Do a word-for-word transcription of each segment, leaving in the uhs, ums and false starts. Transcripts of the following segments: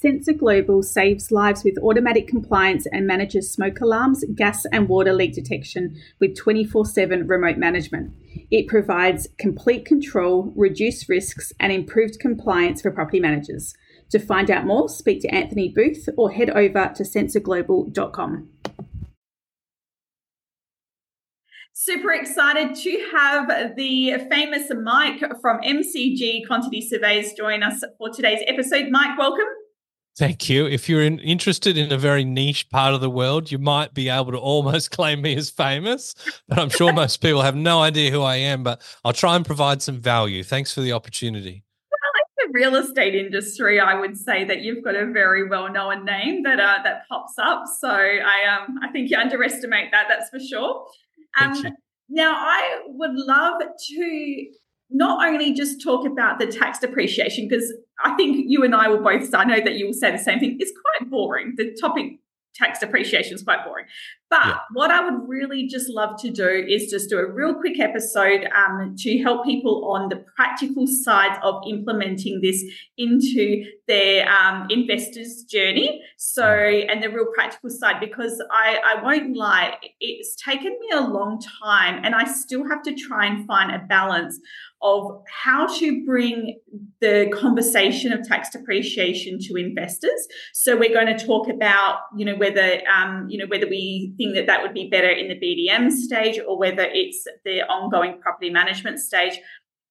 Sensor Global saves lives with automatic compliance and manages smoke alarms, gas and water leak detection with twenty-four seven remote management. It provides complete control, reduced risks and improved compliance for property managers. To find out more, speak to Anthony Booth or head over to sensor global dot com. Super excited to have the famous Mike from M C G Quantity Surveys join us for today's episode. Mike, welcome. Thank you. If you're in, interested in a very niche part of the world, you might be able to almost claim me as famous, but I'm sure most people have no idea who I am, but I'll try and provide some value. Thanks for the opportunity. Well, in the real estate industry, I would say that you've got a very well-known name that uh, that pops up, so I um I think you underestimate that, that's for sure. Um, now, I would love to not only just talk about the tax depreciation, because I think you and I will both, I know that you will say the same thing, it's quite boring. The topic tax depreciation is quite boring. But yeah. What I would really just love to do is just do a real quick episode um, to help people on the practical side of implementing this into their um, investors' journey. So, and the real practical side, because I, I won't lie, it's taken me a long time and I still have to try and find a balance of how to bring the conversation of tax depreciation to investors. So we're going to talk about, you know, whether, um, you know, whether we think that that would be better in the B D M stage or whether it's the ongoing property management stage.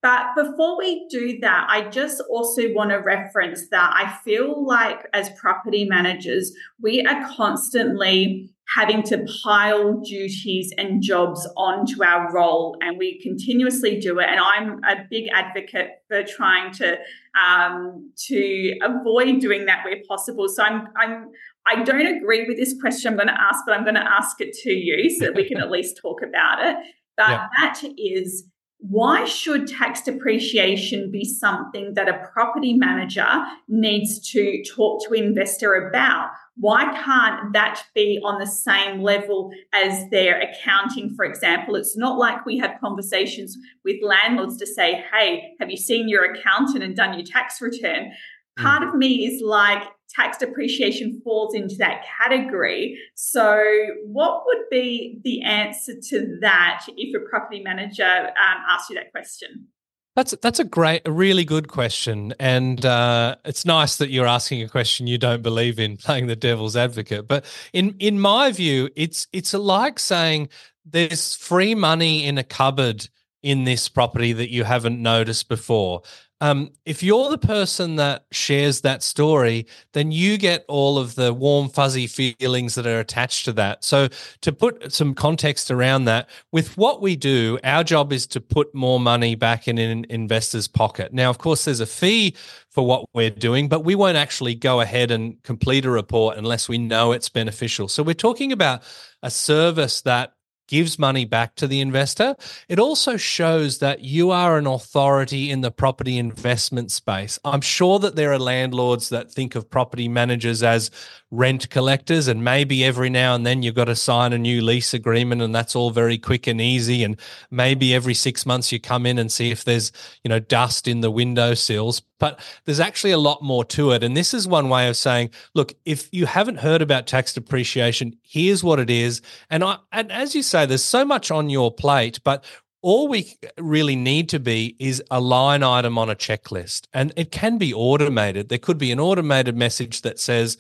But before we do that, I just also want to reference that I feel like as property managers, we are constantly having to pile duties and jobs onto our role, and we continuously do it. And I'm a big advocate for trying to um, to avoid doing that where possible. So I'm I'm I don't agree with this question I'm going to ask, but I'm going to ask it to you so that we can at least talk about it. But yeah. That is, why should tax depreciation be something that a property manager needs to talk to investor about? Why can't that be on the same level as their accounting, for example? It's not like we have conversations with landlords to say, hey, have you seen your accountant and done your tax return? Part of me is like, tax depreciation falls into that category. So what would be the answer to that if a property manager um, asked you that question? That's that's a great, a really good question, and uh, it's nice that you're asking a question you don't believe in, playing the devil's advocate. But in in my view, it's it's like saying there's free money in a cupboard in this property that you haven't noticed before. Um, if you're the person that shares that story, then you get all of the warm, fuzzy feelings that are attached to that. So to put some context around that, with what we do, our job is to put more money back in an investor's pocket. Now, of course, there's a fee for what we're doing, but we won't actually go ahead and complete a report unless we know it's beneficial. So we're talking about a service that gives money back to the investor. It also shows that you are an authority in the property investment space. I'm sure that there are landlords that think of property managers as rent collectors, and maybe every now and then you've got to sign a new lease agreement and that's all very quick and easy, and maybe every six months you come in and see if there's, you know, dust in the window sills. But there's actually a lot more to it, and this is one way of saying, look, if you haven't heard about tax depreciation, here's what it is. And I, and as you say, there's so much on your plate, but all we really need to be is a line item on a checklist, and it can be automated. There could be an automated message that says,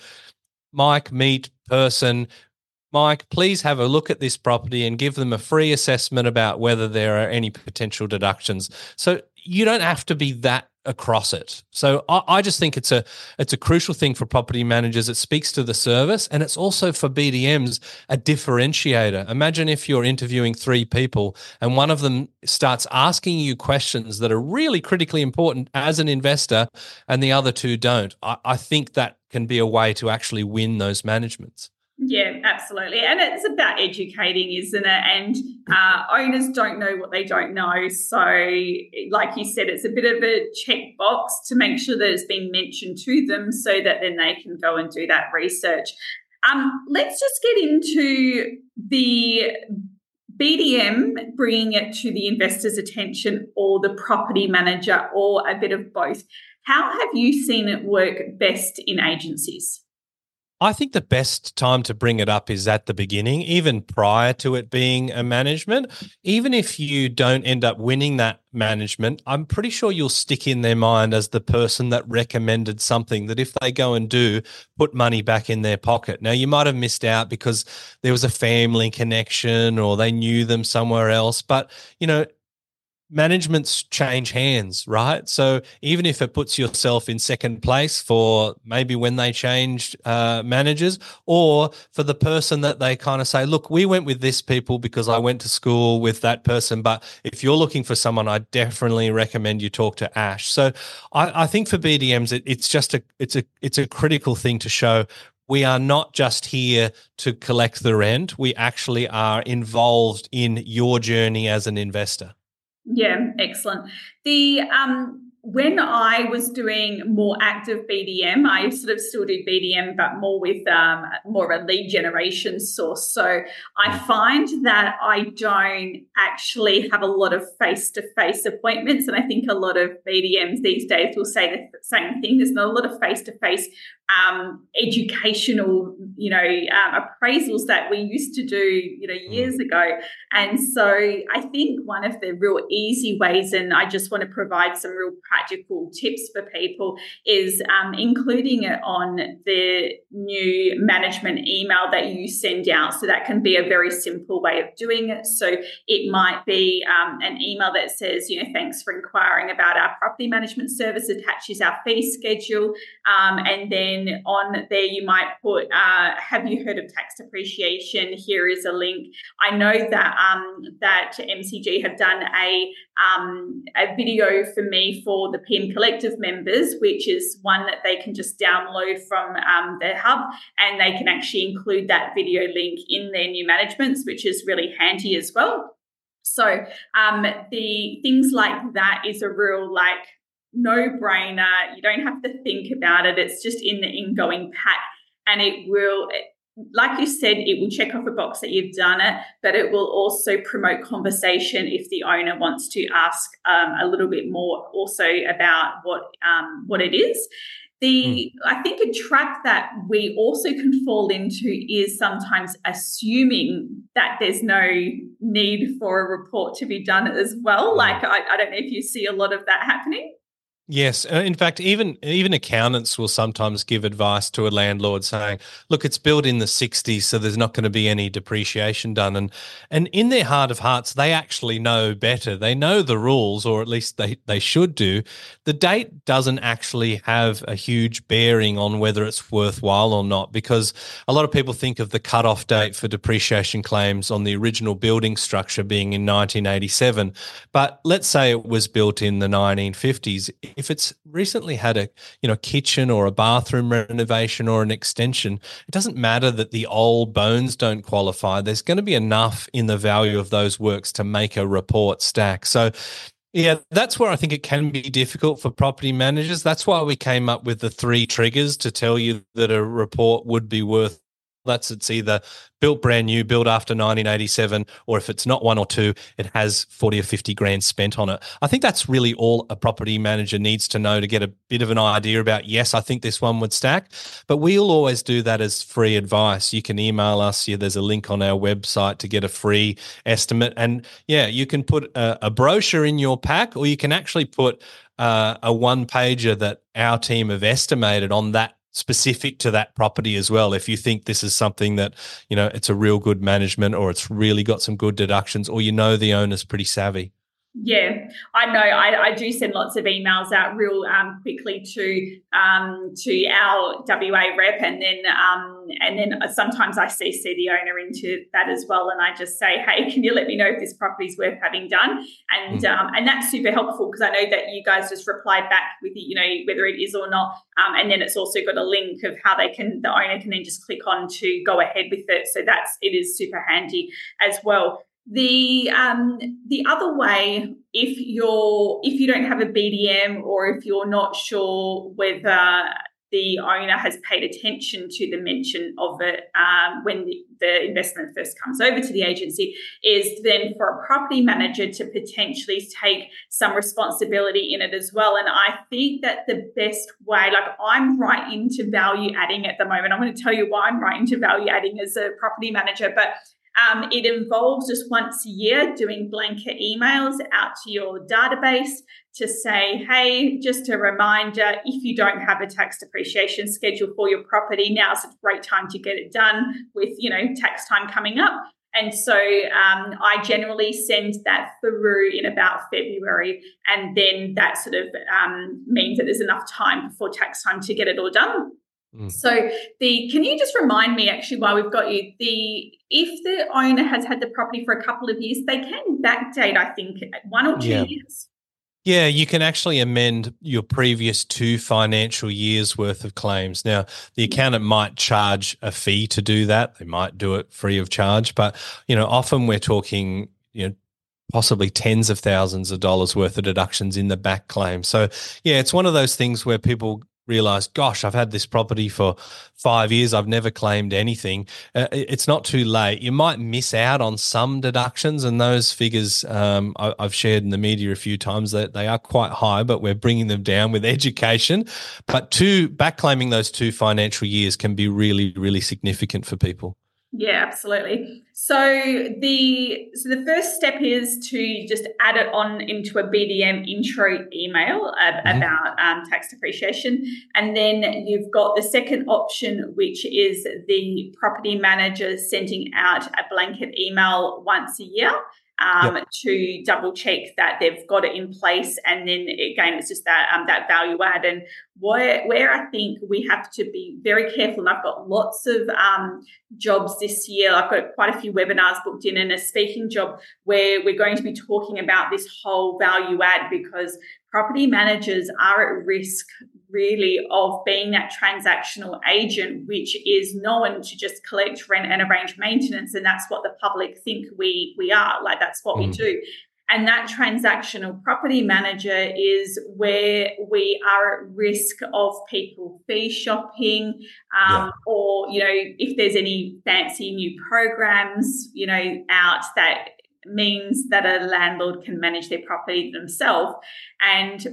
Mike, meet person, Mike, please have a look at this property and give them a free assessment about whether there are any potential deductions. So you don't have to be that across it. So I, I just think it's a it's a crucial thing for property managers. It speaks to the service, and it's also for B D Ms a differentiator. Imagine if you're interviewing three people and one of them starts asking you questions that are really critically important as an investor and the other two don't. I, I think that can be a way to actually win those managements. Yeah, absolutely. And it's about educating, isn't it? And uh, owners don't know what they don't know. So like you said, it's a bit of a checkbox to make sure that it's been mentioned to them so that then they can go and do that research. Um, let's just get into the B D M, bringing it to the investor's attention or the property manager or a bit of both. How have you seen it work best in agencies? I think the best time to bring it up is at the beginning, even prior to it being a management. Even if you don't end up winning that management, I'm pretty sure you'll stick in their mind as the person that recommended something that if they go and do, put money back in their pocket. Now, you might have missed out because there was a family connection or they knew them somewhere else, but, you know, managements change hands, right? So even if it puts yourself in second place for maybe when they changed uh, managers, or for the person that they kind of say, look, we went with this people because I went to school with that person, but if you're looking for someone, I definitely recommend you talk to Ash. So I, I think for B D Ms, it, it's just a it's a it's a critical thing to show. We are not just here to collect the rent. We actually are involved in your journey as an investor. Yeah, excellent. The um, when I was doing more active B D M, I sort of still did B D M, but more with um, more of a lead generation source. So I find that I don't actually have a lot of face-to-face appointments, and I think a lot of B D Ms these days will say the same thing. There's not a lot of face-to-face um, educational, you know, um, appraisals that we used to do, you know, years ago. And so I think one of the real easy ways, and I just want to provide some real practical tips for people, is um, including it on the new management email that you send out. So that can be a very simple way of doing it. So it might be um, an email that says, you know, thanks for inquiring about our property management service, attaches our fee schedule. Um, and then on there you might put, uh, have you heard of tax depreciation? Here is a link. I know that um, that M C G have done a um, a video for me for the P M Collective members, which is one that they can just download from um, their hub, and they can actually include that video link in their new managements, which is really handy as well. So um, the things like that is a real like no-brainer. You don't have to think about it. It's just in the ingoing pack, and it will, like you said, it will check off a box that you've done it, but it will also promote conversation if the owner wants to ask um, a little bit more also about what um, what it is. The mm. I think a trap that we also can fall into is sometimes assuming that there's no need for a report to be done as well. Like I, I don't know if you see a lot of that happening. Yes. In fact, even even accountants will sometimes give advice to a landlord saying, look, it's built in the sixties, so there's not going to be any depreciation done. And and in their heart of hearts, they actually know better. They know the rules, or at least they, they should do. The date doesn't actually have a huge bearing on whether it's worthwhile or not, because a lot of people think of the cutoff date for depreciation claims on the original building structure being in nineteen eighty-seven. But let's say it was built in the nineteen fifties. If it's recently had a, you know, kitchen or a bathroom renovation or an extension, it doesn't matter that the old bones don't qualify. There's going to be enough in the value of those works to make a report stack. So, yeah, that's where I think it can be difficult for property managers. That's why we came up with the three triggers to tell you that a report would be worth. That's it's either built brand new, built after nineteen eighty-seven, or if it's not one or two, it has forty or fifty grand spent on it. I think that's really all a property manager needs to know to get a bit of an idea about, yes, I think this one would stack, but we'll always do that as free advice. You can email us. Yeah, there's a link on our website to get a free estimate. And, yeah, you can put a, a brochure in your pack, or you can actually put uh, a one-pager that our team have estimated on that specific to that property as well. If you think this is something that, you know, it's a real good management, or it's really got some good deductions, or, you know, the owner's pretty savvy. Yeah, I know. I, I do send lots of emails out real um, quickly to um, to our W A rep, and then um, and then sometimes I C C the owner into that as well, and I just say, hey, can you let me know if this property's worth having done? And mm. um, and that's super helpful, because I know that you guys just replied back with, you know, whether it is or not, um, and then it's also got a link of how they can the owner can then just click on to go ahead with it. So that's it is super handy as well. The um, the other way, if you're if you don't have a B D M, or if you're not sure whether the owner has paid attention to the mention of it um, when the, the investment first comes over to the agency, is then for a property manager to potentially take some responsibility in it as well. And I think that the best way, like I'm right into value adding at the moment. I'm going to tell you why I'm right into value adding as a property manager, but Um, it involves just once a year doing blanket emails out to your database to say, hey, just a reminder, if you don't have a tax depreciation schedule for your property, now's a great time to get it done with, you know, tax time coming up. And so um, I generally send that through in about February, and then that sort of um, means that there's enough time before tax time to get it all done. So the can you just remind me actually while we've got you, the if the owner has had the property for a couple of years, they can backdate, I think, one or two yeah. years. Yeah, you can actually amend your previous two financial years' worth of claims. Now, the accountant might charge a fee to do that. They might do it free of charge, but you know, often we're talking, you know, possibly tens of thousands of dollars worth of deductions in the back claim. So yeah, it's one of those things where people realised, gosh, I've had this property for five years. I've never claimed anything. Uh, it's not too late. You might miss out on some deductions, and those figures um, I, I've shared in the media a few times that they are quite high, but we're bringing them down with education. But two, back claiming those two financial years can be really, really significant for people. Yeah, absolutely. So the so the first step is to just add it on into a B D M intro email ab- mm-hmm. about um, tax depreciation. And then you've got the second option, which is the property manager sending out a blanket email once a year um, yep. to double check that they've got it in place. And then again, it's just that um, that value add. And where where I think we have to be very careful, and I've got lots of um, jobs this year. I've got quite a few webinars booked in and a speaking job where we're going to be talking about this whole value add, because property managers are at risk really of being that transactional agent, which is known to just collect rent and arrange maintenance. And that's what the public think we, we are, like that's what mm. we do. And that transactional property manager is where we are at risk of people fee shopping um, yeah. or, you know, if there's any fancy new programs, you know, out that means that a landlord can manage their property themselves. And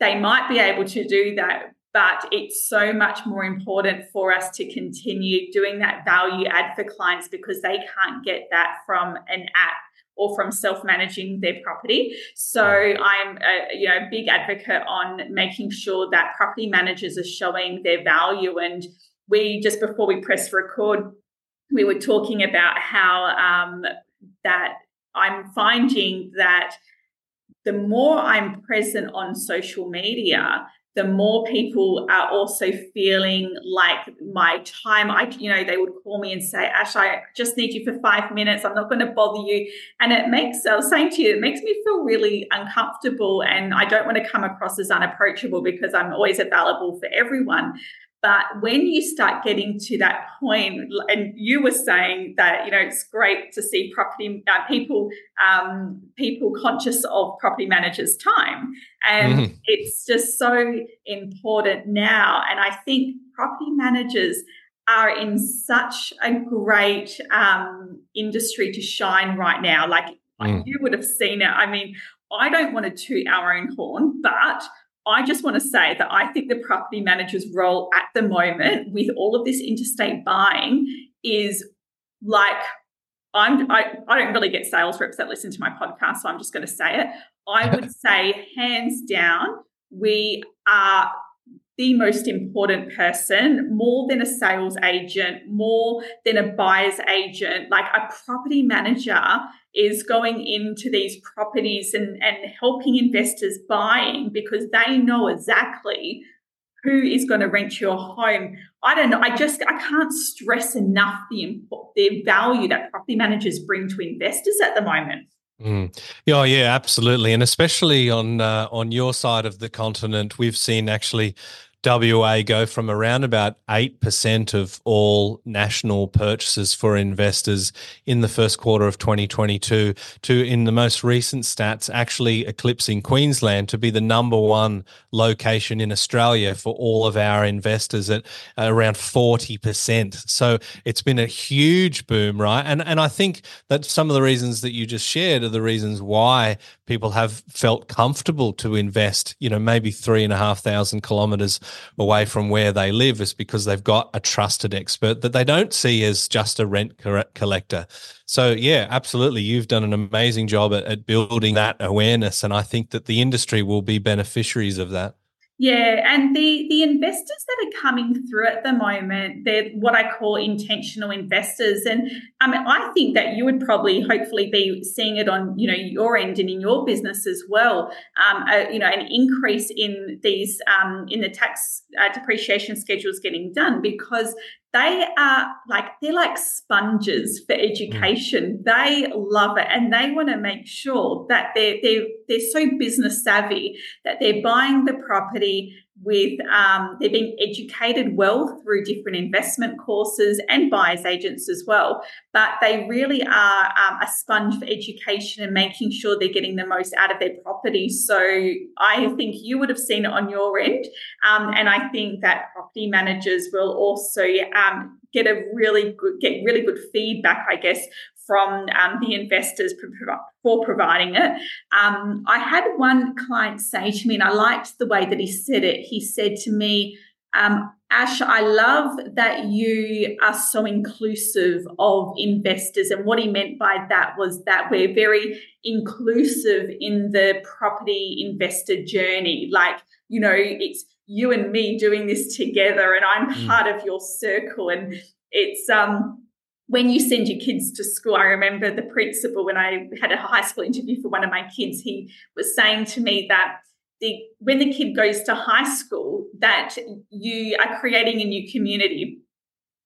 they might be able to do that, but it's so much more important for us to continue doing that value add for clients, because they can't get that from an app or from self-managing their property. So I'm a you know, big advocate on making sure that property managers are showing their value. And we, just before we press record, we were talking about how um, that I'm finding that the more I'm present on social media, the more people are also feeling like my time, I, you know, they would call me and say, Ash, I just need you for five minutes. I'm not going to bother you. And it makes, I was saying to you, it makes me feel really uncomfortable, and I don't want to come across as unapproachable because I'm always available for everyone. But when you start getting to that point, and you were saying that, you know, it's great to see property uh, people um, people conscious of property managers' time, and mm-hmm. it's just so important now. And I think property managers are in such a great um, industry to shine right now. Like mm. you would have seen it. I mean, I don't want to toot our own horn, but I just want to say that I think the property manager's role at the moment with all of this interstate buying is like, I'm, I, I don't really get sales reps that listen to my podcast, so I'm just going to say it. I would say hands down, we are the most important person, more than a sales agent, more than a buyer's agent. Like a property manager is going into these properties and, and helping investors buying, because they know exactly who is going to rent your home. I don't know. I just I can't stress enough the, the value that property managers bring to investors at the moment. Mm. Oh, yeah, absolutely. And especially on uh, on your side of the continent, we've seen actually W A go from around about eight percent of all national purchases for investors in the first quarter of twenty twenty-two to, in the most recent stats, actually eclipsing Queensland to be the number one location in Australia for all of our investors at around forty percent. So it's been a huge boom, right? And, and I think that some of the reasons that you just shared are the reasons why people have felt comfortable to invest, you know, maybe three and a half thousand kilometres away from where they live, is because they've got a trusted expert that they don't see as just a rent collector. So, yeah, absolutely. You've done an amazing job at, at building that awareness, and I think that the industry will be beneficiaries of that. Yeah, and the, the investors that are coming through at the moment, they're what I call intentional investors. And um, I think that you would probably hopefully be seeing it on, you know, your end and in your business as well, um, a, you know, an increase in these um, in the tax uh, depreciation schedules getting done, because they are like, they're like sponges for education. Mm. They love it, and they want to make sure that they're, they're, they're so business savvy that they're buying the property with, um, they're being educated well through different investment courses and buyer's agents as well. But they really are um, a sponge for education and making sure they're getting the most out of their property. So I think you would have seen it on your end. Um, and I think that property managers will also um, get a really good, get really good feedback, I guess, from um, the investors for providing it. Um, I had one client say to me, and I liked the way that he said it. He said to me, um, Ash, I love that you are so inclusive of investors. And what he meant by that was that we're very inclusive in the property investor journey. Like, you know, it's you and me doing this together, and I'm mm. part of your circle. And it's... um. When you send your kids to school, I remember the principal, when I had a high school interview for one of my kids, he was saying to me that the, when the kid goes to high school, that you are creating a new community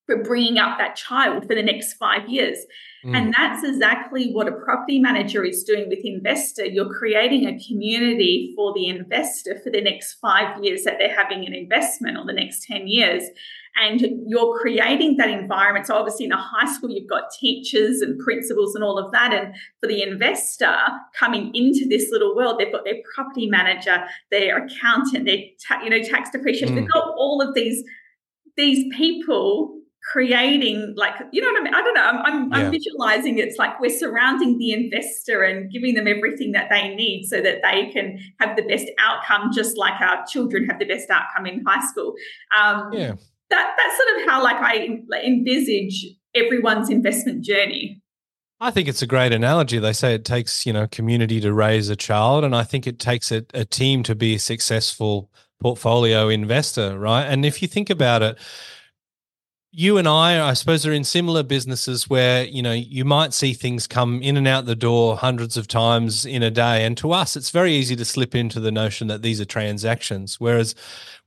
for bringing up that child for the next five years. Mm. And that's exactly what a property manager is doing with investor. You're creating a community for the investor for the next five years that they're having an investment, or the next ten years. And you're creating that environment. So obviously in a high school, you've got teachers and principals and all of that. And for the investor coming into this little world, they've got their property manager, their accountant, their ta- you know, tax depreciation. Mm. They've got all of these, these people creating, like, you know what I mean? I don't know. I'm, I'm, yeah. I'm visualizing it's like we're surrounding the investor and giving them everything that they need so that they can have the best outcome, just like our children have the best outcome in high school. Um, yeah. That, that's sort of how, like, I envisage everyone's investment journey. I think it's a great analogy. They say it takes, you know, community to raise a child, and I think it takes a, a team to be a successful portfolio investor, right? And if you think about it, you and I, I suppose, are in similar businesses where, you know, you might see things come in and out the door hundreds of times in a day. And to us, it's very easy to slip into the notion that these are transactions, whereas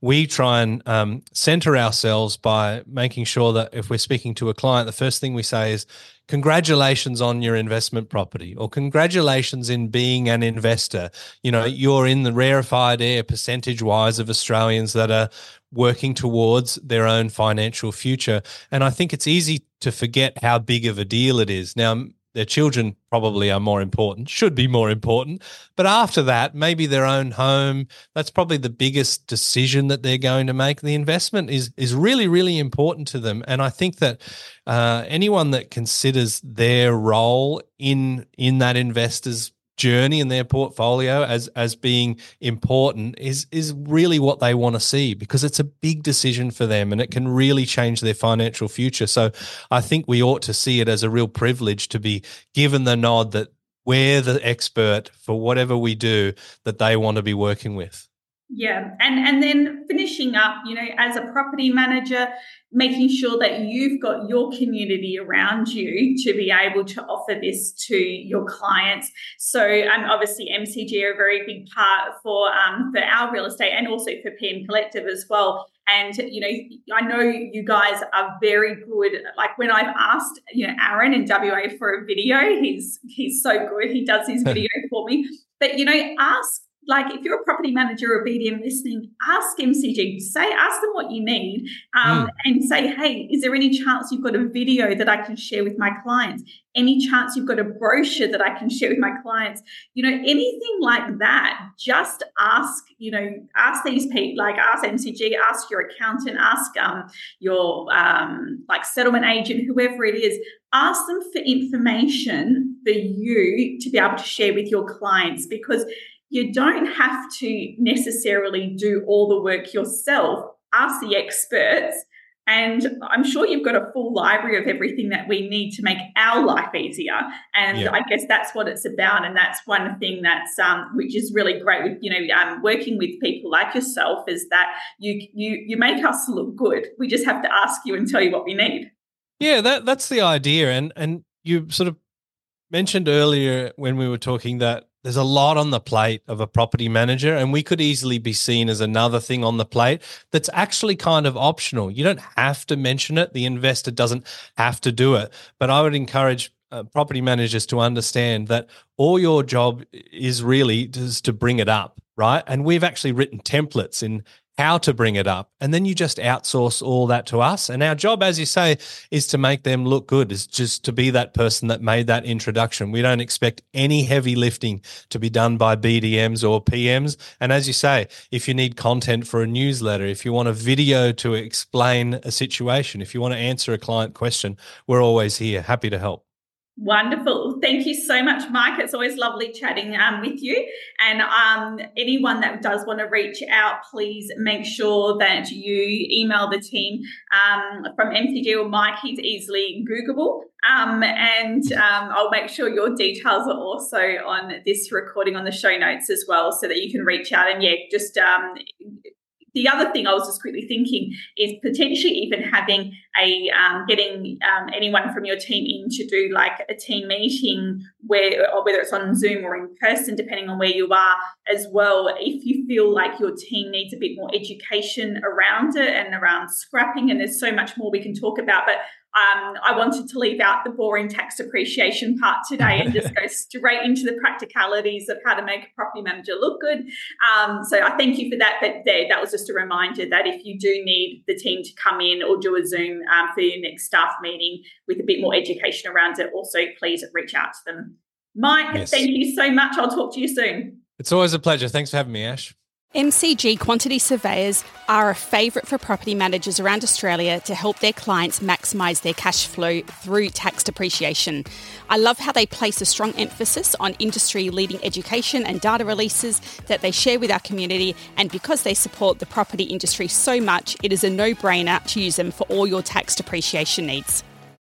we try and um, center ourselves by making sure that if we're speaking to a client, the first thing we say is, congratulations on your investment property, or congratulations in being an investor. You know, you're in the rarefied air percentage-wise of Australians that are working towards their own financial future. And I think it's easy to forget how big of a deal it is. Now, their children probably are more important, should be more important. But after that, maybe their own home, that's probably the biggest decision that they're going to make. The investment is is really, really important to them. And I think that uh, anyone that considers their role in in that investor's journey and their portfolio as as being important is is really what they want to see, because it's a big decision for them and it can really change their financial future. So I think we ought to see it as a real privilege to be given the nod that we're the expert for whatever we do that they want to be working with. Yeah, and and then finishing up, you know, as a property manager, making sure that you've got your community around you to be able to offer this to your clients. So, um, obviously, M C G are a very big part for um for our real estate, and also for P M Collective as well. And, you know, I know you guys are very good. Like when I've asked, you know, Aaron in W A for a video, he's he's so good. He does his video for me. But, you know, ask like if you're a property manager or B D M listening, ask M C G, say, ask them what you need um, mm. and say, hey, is there any chance you've got a video that I can share with my clients? Any chance you've got a brochure that I can share with my clients? You know, anything like that, just ask, you know, ask these people, like ask M C G, ask your accountant, ask um, your um, like settlement agent, whoever it is, ask them for information for you to be able to share with your clients, because you don't have to necessarily do all the work yourself. Ask the experts. And I'm sure you've got a full library of everything that we need to make our life easier. And yeah. I guess that's what it's about. And that's one thing that's um, which is really great with, you know, um, working with people like yourself, is that you you you make us look good. We just have to ask you and tell you what we need. Yeah, that that's the idea. And and you sort of mentioned earlier when we were talking that there's a lot on the plate of a property manager, and we could easily be seen as another thing on the plate that's actually kind of optional. You don't have to mention it. The investor doesn't have to do it. But I would encourage uh, property managers to understand that all your job is really is to bring it up, right? And we've actually written templates in how to bring it up. And then you just outsource all that to us. And our job, as you say, is to make them look good, is just to be that person that made that introduction. We don't expect any heavy lifting to be done by B D Ms or P Ms. And as you say, if you need content for a newsletter, if you want a video to explain a situation, if you want to answer a client question, we're always here, happy to help. Wonderful. Thank you so much, Mike. It's always lovely chatting um, with you. And um, anyone that does want to reach out, please make sure that you email the team um, from M C G or Mike. He's easily Googleable. Um, and um, I'll make sure your details are also on this recording on the show notes as well, so that you can reach out. And, yeah, just um, the other thing I was just quickly thinking is potentially even having a um, getting um, anyone from your team in to do like a team meeting, where, or whether it's on Zoom or in person, depending on where you are as well. If you feel like your team needs a bit more education around it and around scrapping, and there's so much more we can talk about, but Um, I wanted to leave out the boring tax depreciation part today and just go straight into the practicalities of how to make a property manager look good. Um, so I thank you for that. But there, that was just a reminder that if you do need the team to come in or do a Zoom um, for your next staff meeting with a bit more education around it, also please reach out to them. Mike, yes. Thank you so much. I'll talk to you soon. It's always a pleasure. Thanks for having me, Ash. M C G Quantity Surveyors are a favourite for property managers around Australia to help their clients maximise their cash flow through tax depreciation. I love how they place a strong emphasis on industry-leading education and data releases that they share with our community, and because they support the property industry so much, it is a no-brainer to use them for all your tax depreciation needs.